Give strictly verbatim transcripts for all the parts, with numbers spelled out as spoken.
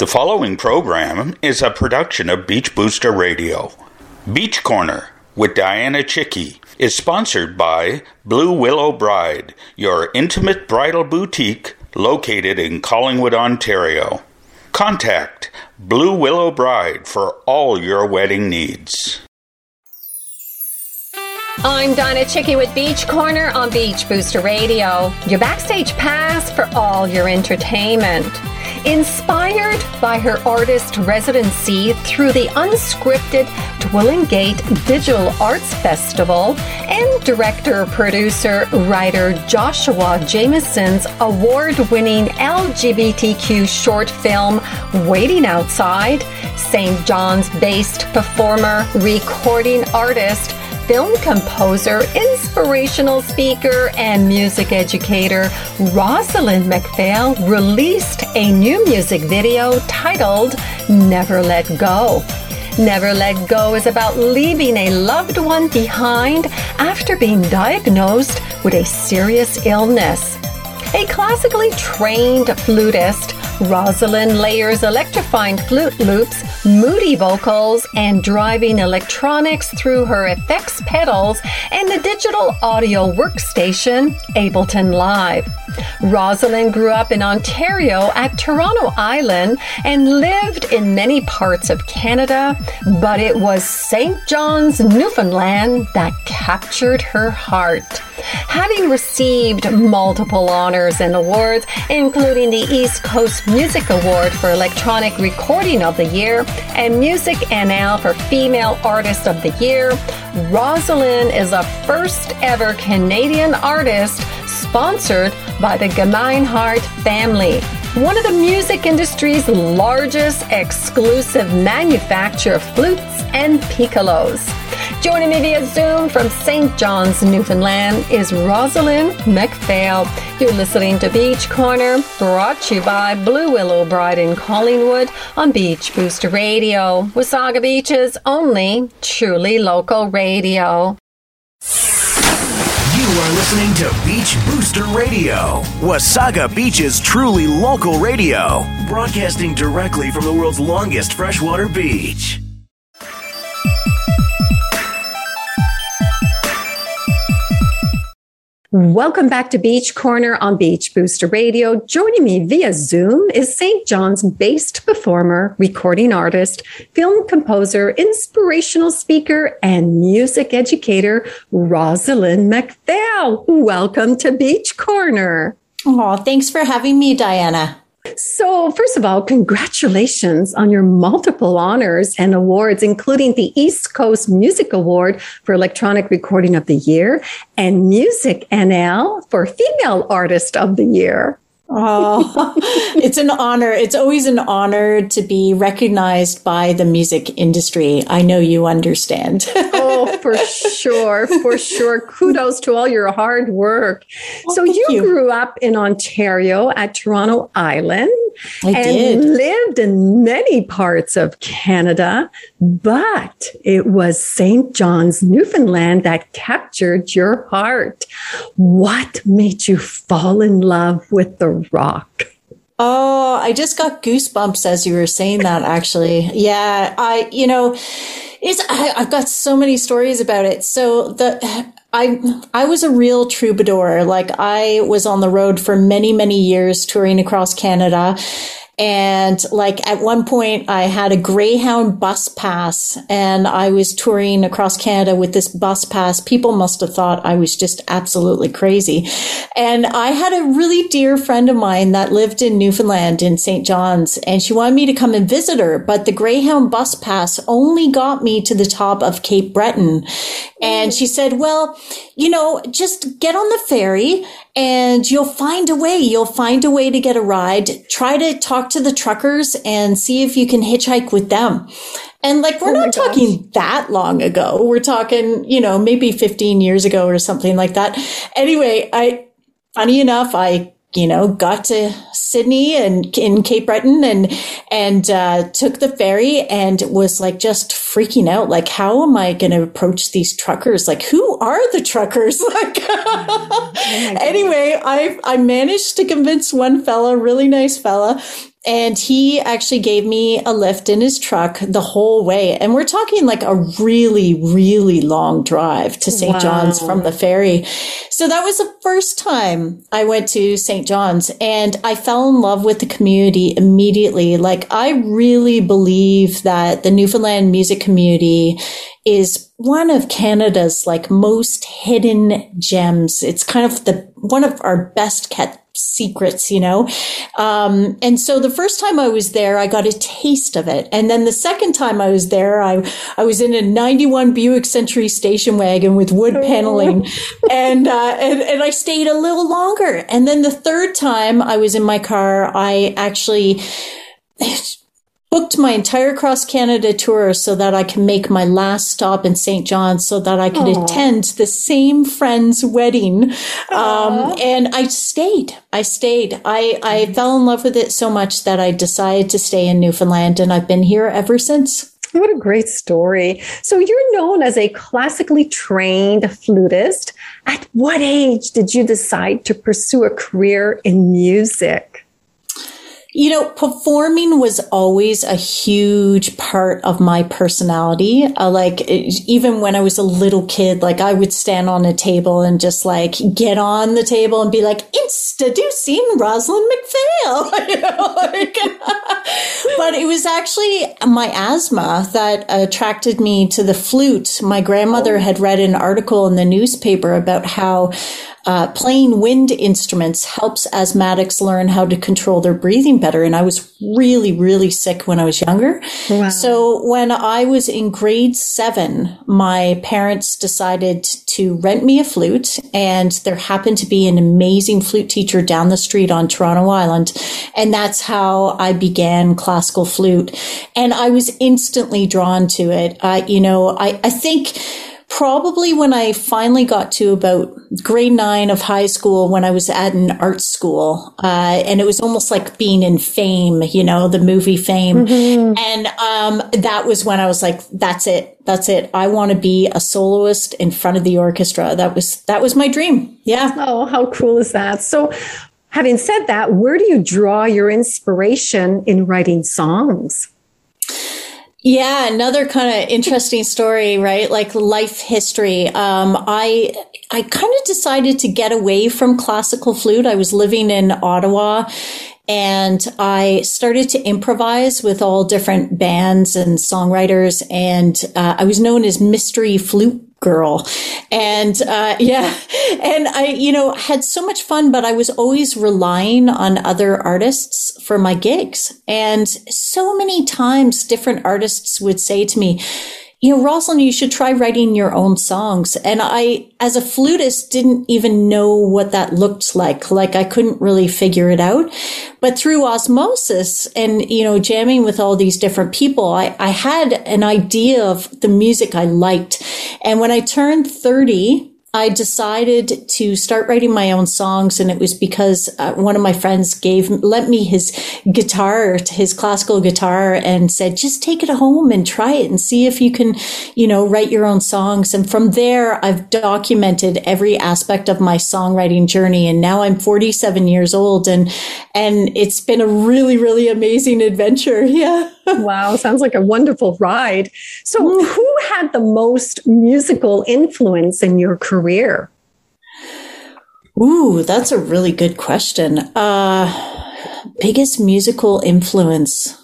The following program is a production of Beach Booster Radio. Beach Corner with Dianna Chycki is sponsored by Blue Willow Bride, your intimate bridal boutique located in Collingwood, Ontario. Contact Blue Willow Bride for all your wedding needs. I'm Dianna Chycki with Beach Corner on Beach Booster Radio, your backstage pass for all your entertainment. Inspired by her artist residency through the unscripted Twillingate Digital Arts Festival and director-producer-writer Joshua Jamieson's award-winning L G B T Q short film Waiting Outside, Saint John's-based performer, recording artist, film composer, inspirational speaker, and music educator Rozalind MacPhail released a new music video titled Never Let Go. Never Let Go is about leaving a loved one behind after being diagnosed with a serious illness. A classically trained flutist, Rozalind layers electrifying flute loops, moody vocals, and driving electronics through her effects pedals and the digital audio workstation, Ableton Live. Rozalind grew up in Ontario at Toronto Island and lived in many parts of Canada, but it was Saint John's, Newfoundland that captured her heart. Having received multiple honors and awards, including the East Coast Music Award for Electronic Recording of the Year and Music-N L for Female Artist of the Year, Rozalind is a first ever Canadian artist sponsored by the Gemeinhardt family, one of the music industry's largest exclusive manufacturer of flutes and piccolos. Joining me via Zoom from Saint John's, Newfoundland is Rozalind MacPhail. You're listening to Beach Corner, brought to you by Blue Willow Bride in Collingwood on Beach Booster Radio, Wasaga Beach's only truly local radio. You are listening to Beach Booster Radio, Wasaga Beach's truly local radio, broadcasting directly from the world's longest freshwater beach. Welcome back to Beach Corner on Beach Booster Radio. Joining me via Zoom is Saint John's-based performer, recording artist, film composer, inspirational speaker, and music educator, Rozalind MacPhail. Welcome to Beach Corner. Oh, thanks for having me, Dianna. So, first of all, congratulations on your multiple honors and awards, including the East Coast Music Award for Electronic Recording of the Year and Music-N L for Female Artist of the Year. Oh, it's an honor. It's always an honor to be recognized by the music industry. I know you understand. Oh, for sure. For sure. Kudos to all your hard work. Well, so you, you grew up in Ontario at Toronto Island I and did. lived in many parts of Canada, but it was Saint John's, Newfoundland that captured your heart. What made you fall in love with the rock? Oh, I just got goosebumps as you were saying that, actually. Yeah, I, you know, it's, I, I've got so many stories about it. So the, I, I was a real troubadour. Like, I was on the road for many, many years touring across Canada. And like at one point I had a Greyhound bus pass and I was touring across Canada with this bus pass. People must have thought I was just absolutely crazy. And I had a really dear friend of mine that lived in Newfoundland in Saint John's, and she wanted me to come and visit her. But the Greyhound bus pass only got me to the top of Cape Breton. And she said, well, you know, just get on the ferry and you'll find a way. You'll find a way to get a ride. Try to talk to the truckers and see if you can hitchhike with them. And like, we're oh not talking gosh. that long ago. We're talking, you know, maybe fifteen years ago or something like that. Anyway, I, funny enough, I, you know, got to Sydney and in Cape Breton and, and, uh, took the ferry and was like just freaking out. Like, how am I going to approach these truckers? Like, who are the truckers? Like, oh anyway, I, I managed to convince one fella, really nice fella, And he actually gave me a lift in his truck the whole way. And we're talking like a really, really long drive to Saint Wow. John's from the ferry. So that was the first time I went to Saint John's, and I fell in love with the community immediately. Like, I really believe that the Newfoundland music community is one of Canada's like most hidden gems. It's kind of the one of our best kept secrets, you know. Um, and so the first time I was there, I got a taste of it. And then the second time I was there, I, I was in a ninety-one Buick Century station wagon with wood paneling, and, uh, and, and I stayed a little longer. And then the third time I was in my car, I actually booked my entire Cross Canada tour so that I can make my last stop in Saint John's so that I could Aww. attend the same friend's wedding. Um, and I stayed. I stayed. I, I fell in love with it so much that I decided to stay in Newfoundland, and I've been here ever since. What a great story. So you're known as a classically trained flutist. At what age did you decide to pursue a career in music? You know, performing was always a huge part of my personality. Uh, like, it, even when I was a little kid, like, I would stand on a table and just, like, get on the table and be like, introducing Rozalind MacPhail. You know, like, but it was actually my asthma that attracted me to the flute. My grandmother had read an article in the newspaper about how Uh, playing wind instruments helps asthmatics learn how to control their breathing better. And I was really, really sick when I was younger. Wow. So when I was in grade seven, my parents decided to rent me a flute. And there happened to be an amazing flute teacher down the street on Toronto Island. And that's how I began classical flute. And I was instantly drawn to it. Uh, you know, I, I think... Probably when I finally got to about grade nine of high school, when I was at an art school, uh, and it was almost like being in Fame, you know, the movie Fame. Mm-hmm. And um, that was when I was like, that's it. That's it. I want to be a soloist in front of the orchestra. That was that was my dream. Yeah. Oh, how cool is that? So having said that, where do you draw your inspiration in writing songs? Yeah, another kind of interesting story, right? Like life history. Um, I, I kind of decided to get away from classical flute. I was living in Ottawa, and I started to improvise with all different bands and songwriters. And uh, I was known as Mystery Flute Girl. And uh, yeah, and I, you know, had so much fun, but I was always relying on other artists for my gigs. And so many times different artists would say to me, you know, Rozalind, you should try writing your own songs. And I, as a flutist, didn't even know what that looked like. Like, I couldn't really figure it out. But through osmosis and, you know, jamming with all these different people, I, I had an idea of the music I liked. And when I turned thirty, I decided to start writing my own songs, and it was because uh, one of my friends gave lent me his guitar, his classical guitar, and said, just take it home and try it and see if you can, you know, write your own songs. And from there, I've documented every aspect of my songwriting journey. And now I'm forty-seven years old, and and it's been a really, really amazing adventure. Yeah. Wow. Sounds like a wonderful ride. So mm. who had the most musical influence in your career? Ooh, that's a really good question. Uh, biggest musical influence.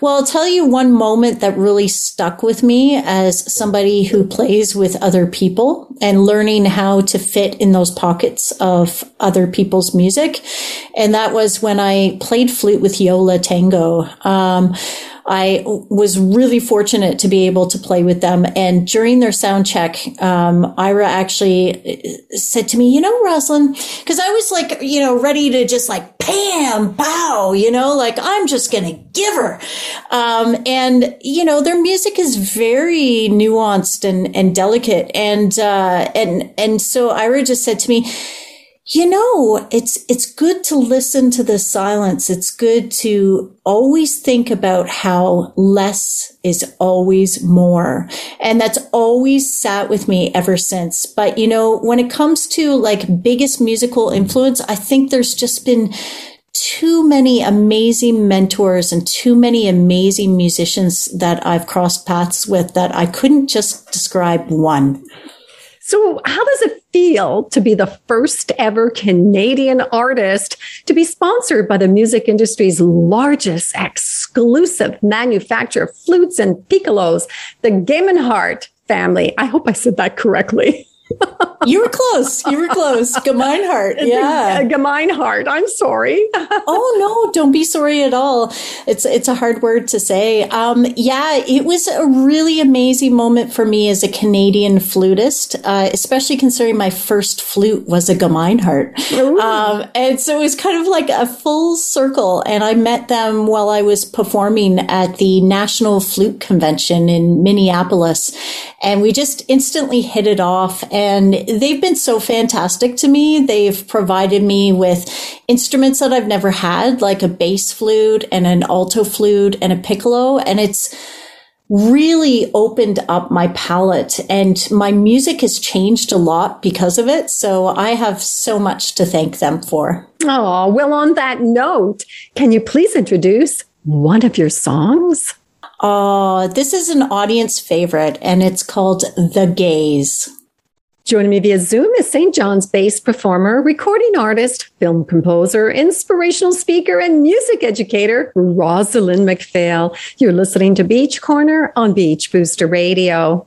Well, I'll tell you one moment that really stuck with me as somebody who plays with other people and learning how to fit in those pockets of other people's music. And that was when I played flute with Yo La Tengo. Um, I was really fortunate to be able to play with them. And during their sound check, um, Ira actually said to me, you know, Rozalind, cause I was like, you know, ready to just like, bam, pow, you know, like I'm just going to give her. Um, and you know, their music is very nuanced and, and delicate. And, uh, and, and so Ira just said to me, you know, it's, it's good to listen to the silence. It's good to always think about how less is always more. And that's always sat with me ever since. But, you know, when it comes to like biggest musical influence, I think there's just been too many amazing mentors and too many amazing musicians that I've crossed paths with that I couldn't just describe one. So how does it feel to be the first ever Canadian artist to be sponsored by the music industry's largest exclusive manufacturer of flutes and piccolos, the Gemeinhardt family? I hope I said that correctly. You were close. You were close. Gemeinhardt. Yeah. Gemeinhardt. I'm sorry. Oh, no, don't be sorry at all. It's it's a hard word to say. Um, yeah, it was a really amazing moment for me as a Canadian flutist, uh, especially considering my first flute was a Gemeinhardt. Um, and so it was kind of like a full circle. And I met them while I was performing at the National Flute Convention in Minneapolis. And we just instantly hit it off. And they've been so fantastic to me. They've provided me with instruments that I've never had, like a bass flute and an alto flute and a piccolo. And it's really opened up my palette, and my music has changed a lot because of it. So I have so much to thank them for. Oh, well, on that note, can you please introduce one of your songs? Oh, this is an audience favorite, and it's called The Gaze. Joining me via Zoom is Saint John's-based performer, recording artist, film composer, inspirational speaker, and music educator, Rozalind MacPhail. You're listening to Beach Corner on Beach Booster Radio.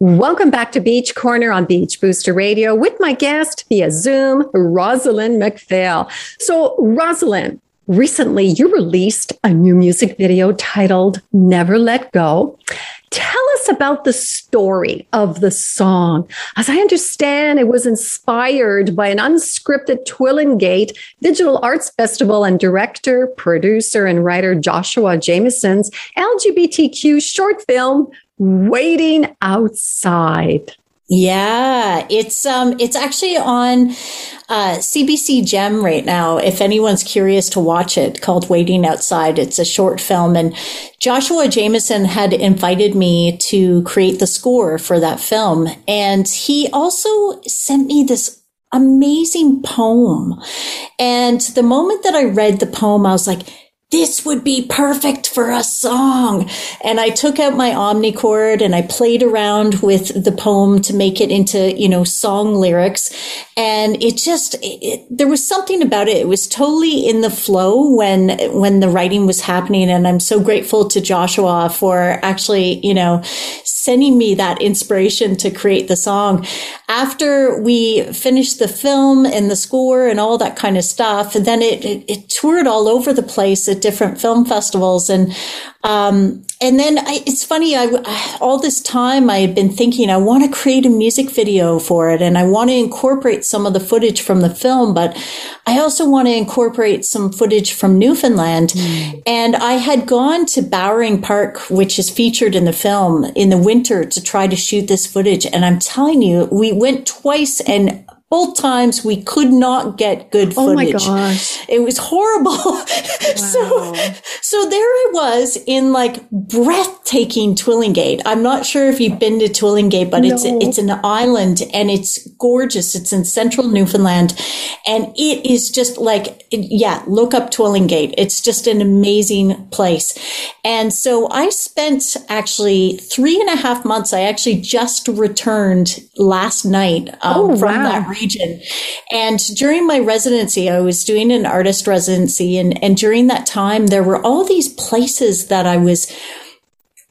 Welcome back to Beach Corner on Beach Booster Radio with my guest via Zoom, Rozalind MacPhail. So, Rozalind, recently you released a new music video titled Never Let Go. Tell us about the story of the song. As I understand, it was inspired by an unscripted Twillingate Digital Arts Festival and director, producer, and writer Joshua Jamieson's L G B T Q short film, Waiting Outside. Yeah, it's um, it's actually on uh, C B C Gem right now, if anyone's curious to watch it, called Waiting Outside. It's a short film, and Joshua Jamieson had invited me to create the score for that film, and he also sent me this amazing poem. And the moment that I read the poem, I was like, this would be perfect for a song. And I took out my Omnicord and I played around with the poem to make it into, you know, song lyrics. And it just, it, there was something about it. It was totally in the flow when, when the writing was happening. And I'm so grateful to Joshua for actually, you know, sending me that inspiration to create the song. After we finished the film and the score and all that kind of stuff, and then it, it, it toured all over the place. It different film festivals. And um, and then I, it's funny, I, I all this time I had been thinking, I want to create a music video for it, and I want to incorporate some of the footage from the film, but I also want to incorporate some footage from Newfoundland. Mm. And I had gone to Bowring Park, which is featured in the film, in the winter to try to shoot this footage. And I'm telling you, we went twice, and both times we could not get good footage. Oh my gosh. It was horrible. Wow. So, so there I was in like breathtaking Twillingate. I'm not sure if you've been to Twillingate, but no. it's, it's an island and it's gorgeous. It's in central Newfoundland, and it is just like, yeah, look up Twillingate. It's just an amazing place. And so I spent actually three and a half months. I actually just returned last night um, oh, from wow. that region. And during my residency, I was doing an artist residency. And, and during that time, there were all these places that I was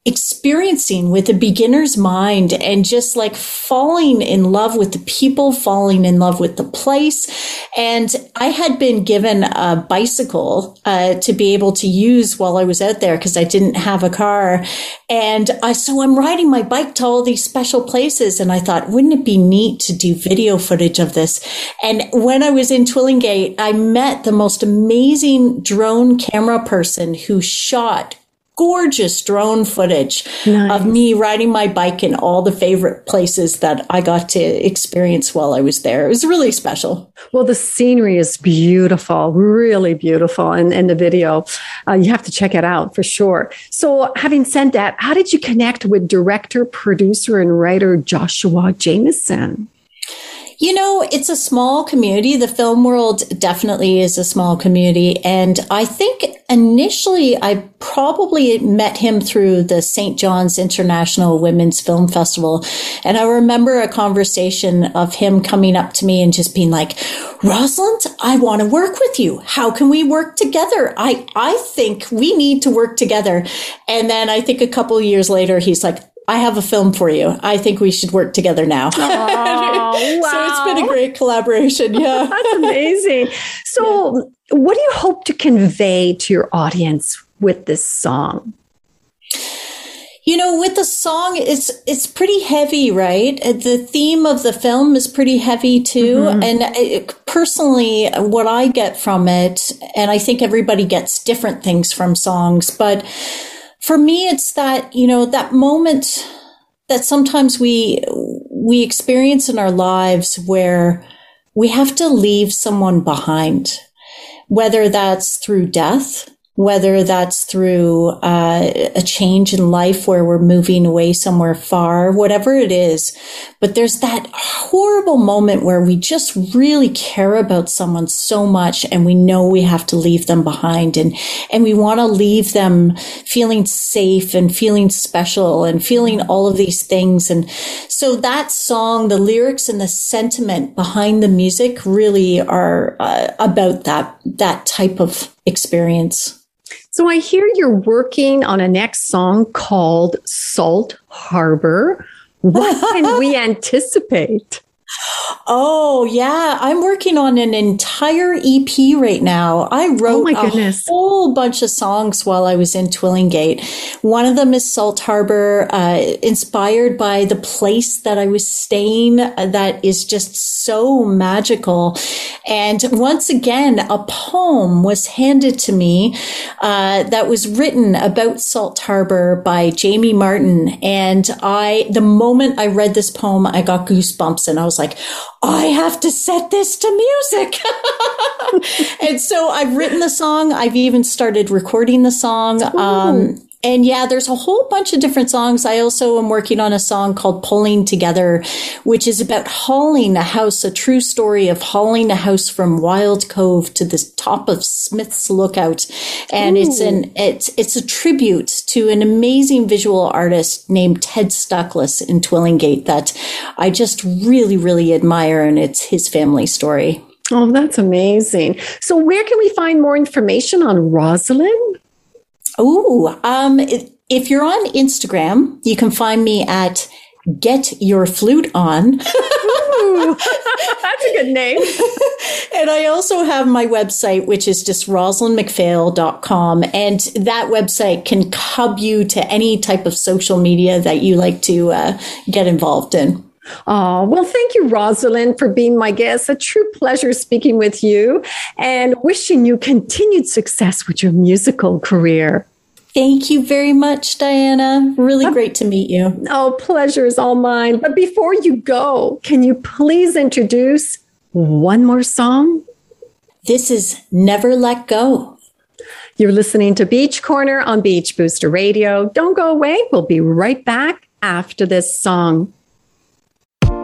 experiencing with a beginner's mind and just like falling in love with the people, falling in love with the place. And I had been given a bicycle uh, to be able to use while I was out there because I didn't have a car. And I, so I'm riding my bike to all these special places. And I thought, wouldn't it be neat to do video footage of this? And when I was in Twillingate, I met the most amazing drone camera person who shot gorgeous drone footage nice. Of me riding my bike in all the favorite places that I got to experience while I was there. It was really special. Well, the scenery is beautiful, really beautiful. And, and the video, uh, you have to check it out for sure. So having said that, how did you connect with director, producer, and writer Joshua Jamieson? You know, it's a small community. The film world definitely is a small community. And I think initially I probably met him through the Saint John's International Women's Film Festival. And I remember a conversation of him coming up to me and just being like, Rozalind, I want to work with you. How can we work together? I, I think we need to work together. And then I think a couple of years later, he's like, I have a film for you. I think we should work together now. Oh, wow. So it's been a great collaboration. Yeah. That's amazing. So yeah. What do you hope to convey to your audience with this song? You know, with the song, it's it's pretty heavy, right? The theme of the film is pretty heavy, too. Mm-hmm. And it, personally, what I get from it, and I think everybody gets different things from songs, but for me, it's that, you know, that moment that sometimes we we experience in our lives where we have to leave someone behind, whether that's through death, whether that's through uh, a change in life where we're moving away somewhere far, whatever it is. But there's that horrible moment where we just really care about someone so much and we know we have to leave them behind, and, and we want to leave them feeling safe and feeling special and feeling all of these things. And so that song, the lyrics and the sentiment behind the music really are uh, about that, that type of experience. So I hear you're working on a next song called Salt Harbor. What can we anticipate? Oh, yeah. I'm working on an entire E P right now. I wrote oh a whole bunch of songs while I was in Twillingate. One of them is Salt Harbor, uh, inspired by the place that I was staying uh, that is just so magical. And once again, a poem was handed to me uh, that was written about Salt Harbor by Jamie Martin. And I, the moment I read this poem, I got goosebumps and I was like, I have to set this to music. And so I've written the song. I've even started recording the song. Um, and yeah, there's a whole bunch of different songs. I also am working on a song called Pulling Together, which is about hauling a house, a true story of hauling a house from Wild Cove to the top of Smith's Lookout. And Ooh. it's an, it's, it's a tribute to an amazing visual artist named Ted Stuckless in Twillingate that I just really, really admire. And it's his family story. Oh, that's amazing. So where can we find more information on Rozalind? Oh, um, if you're on Instagram, you can find me at Get Your Flute On. Ooh, that's a good name. And I also have my website, which is just Rosalind MacPhail dot com. And that website can cub you to any type of social media that you like to uh, get involved in. Oh, well, thank you, Rozalind, for being my guest. A true pleasure speaking with you and wishing you continued success with your musical career. Thank you very much, Diana. Really uh, great to meet you. Oh, pleasure is all mine. But before you go, can you please introduce one more song? This is Never Let Go. You're listening to Beach Corner on Beach Booster Radio. Don't go away. We'll be right back after this song. Would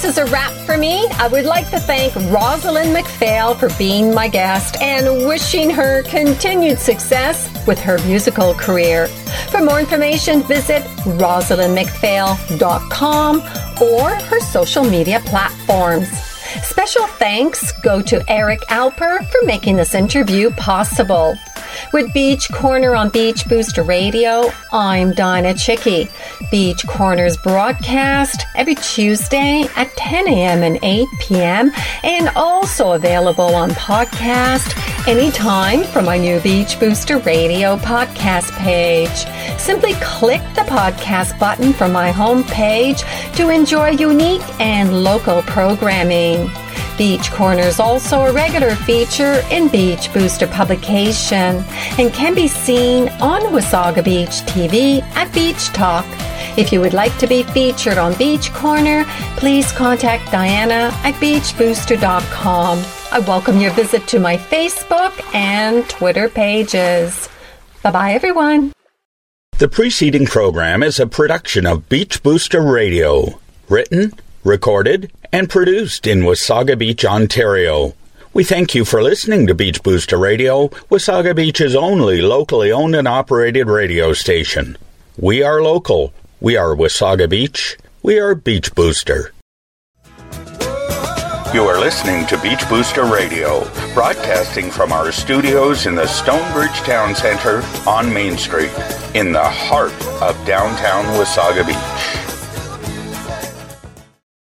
This is a wrap for me. I would like to thank Rozalind MacPhail for being my guest and wishing her continued success with her musical career. For more information, visit Rosalind MacPhail dot com or her social media platforms. Special thanks go to Eric Alper for making this interview possible. With Beach Corner on Beach Booster Radio, I'm Dianna Chycki. Beach Corner's broadcast every Tuesday at ten a.m. and eight p.m. and also available on podcast anytime from my new Beach Booster Radio podcast page. Simply click the podcast button from my homepage to enjoy unique and local programming. Beach Corner is also a regular feature in Beach Booster publication and can be seen on Wasaga Beach T V at Beach Talk. If you would like to be featured on Beach Corner, please contact Dianna at beach booster dot com. I welcome your visit to my Facebook and Twitter pages. Bye-bye, everyone. The preceding program is a production of Beach Booster Radio. Written, recorded, and produced in Wasaga Beach, Ontario. We thank you for listening to Beach Booster Radio, Wasaga Beach's only locally owned and operated radio station. We are local. We are Wasaga Beach. We are Beach Booster. You are listening to Beach Booster Radio, broadcasting from our studios in the Stonebridge Town Center on Main Street, in the heart of downtown Wasaga Beach.